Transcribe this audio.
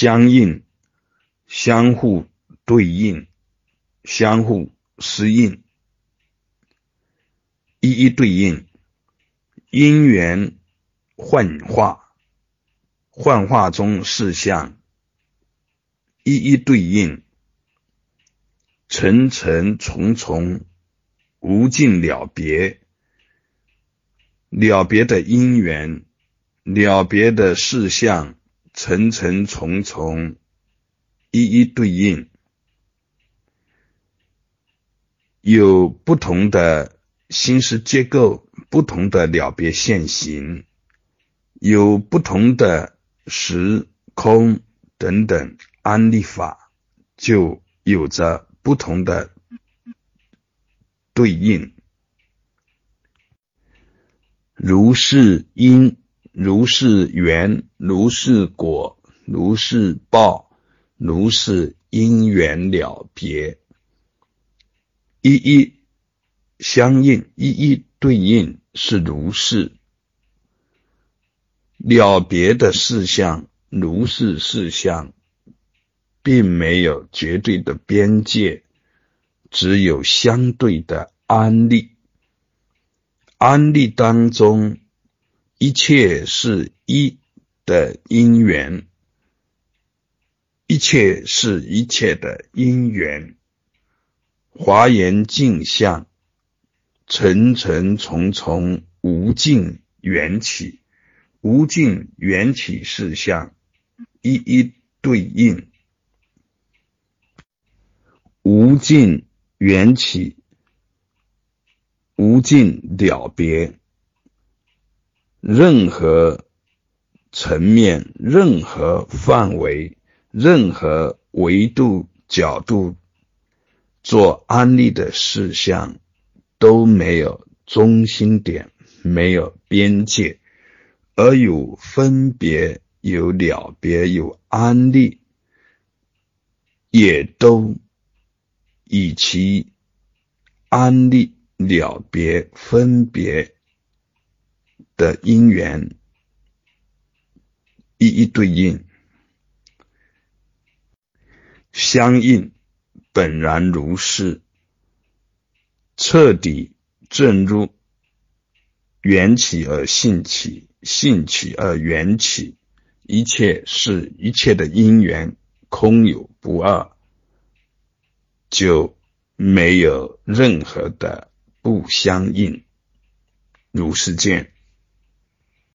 相应、相互对应、相互适应，一一对应，因缘幻化，幻化中事项，一一对应，层层重重，无尽了别，了别的因缘，了别的事项，层层重重，一一对应，有不同的心识结构，不同的了别现行，有不同的时空等等安立法，就有着不同的对应。如是因，如是缘，如是果，如是报，如是因缘了别，一一相应，一一对应，是如是了别的事项，如是事项，并没有绝对的边界，只有相对的安立。安立当中，一切是一的因缘，一切是一切的因缘，华严镜像，层层重重，无尽缘起，无尽缘起事项，一一对应。无尽缘起，无尽了别，任何层面，任何范围，任何维度角度做安立的事项，都没有中心点，没有边界，而有分别，有了别，有安立，也都以其安立、了别、分别的因缘一一对应。相应本然如是，彻底正入缘起而性起，性起而缘起，一切是一切的因缘，空有不二，就没有任何的不相应。如是见。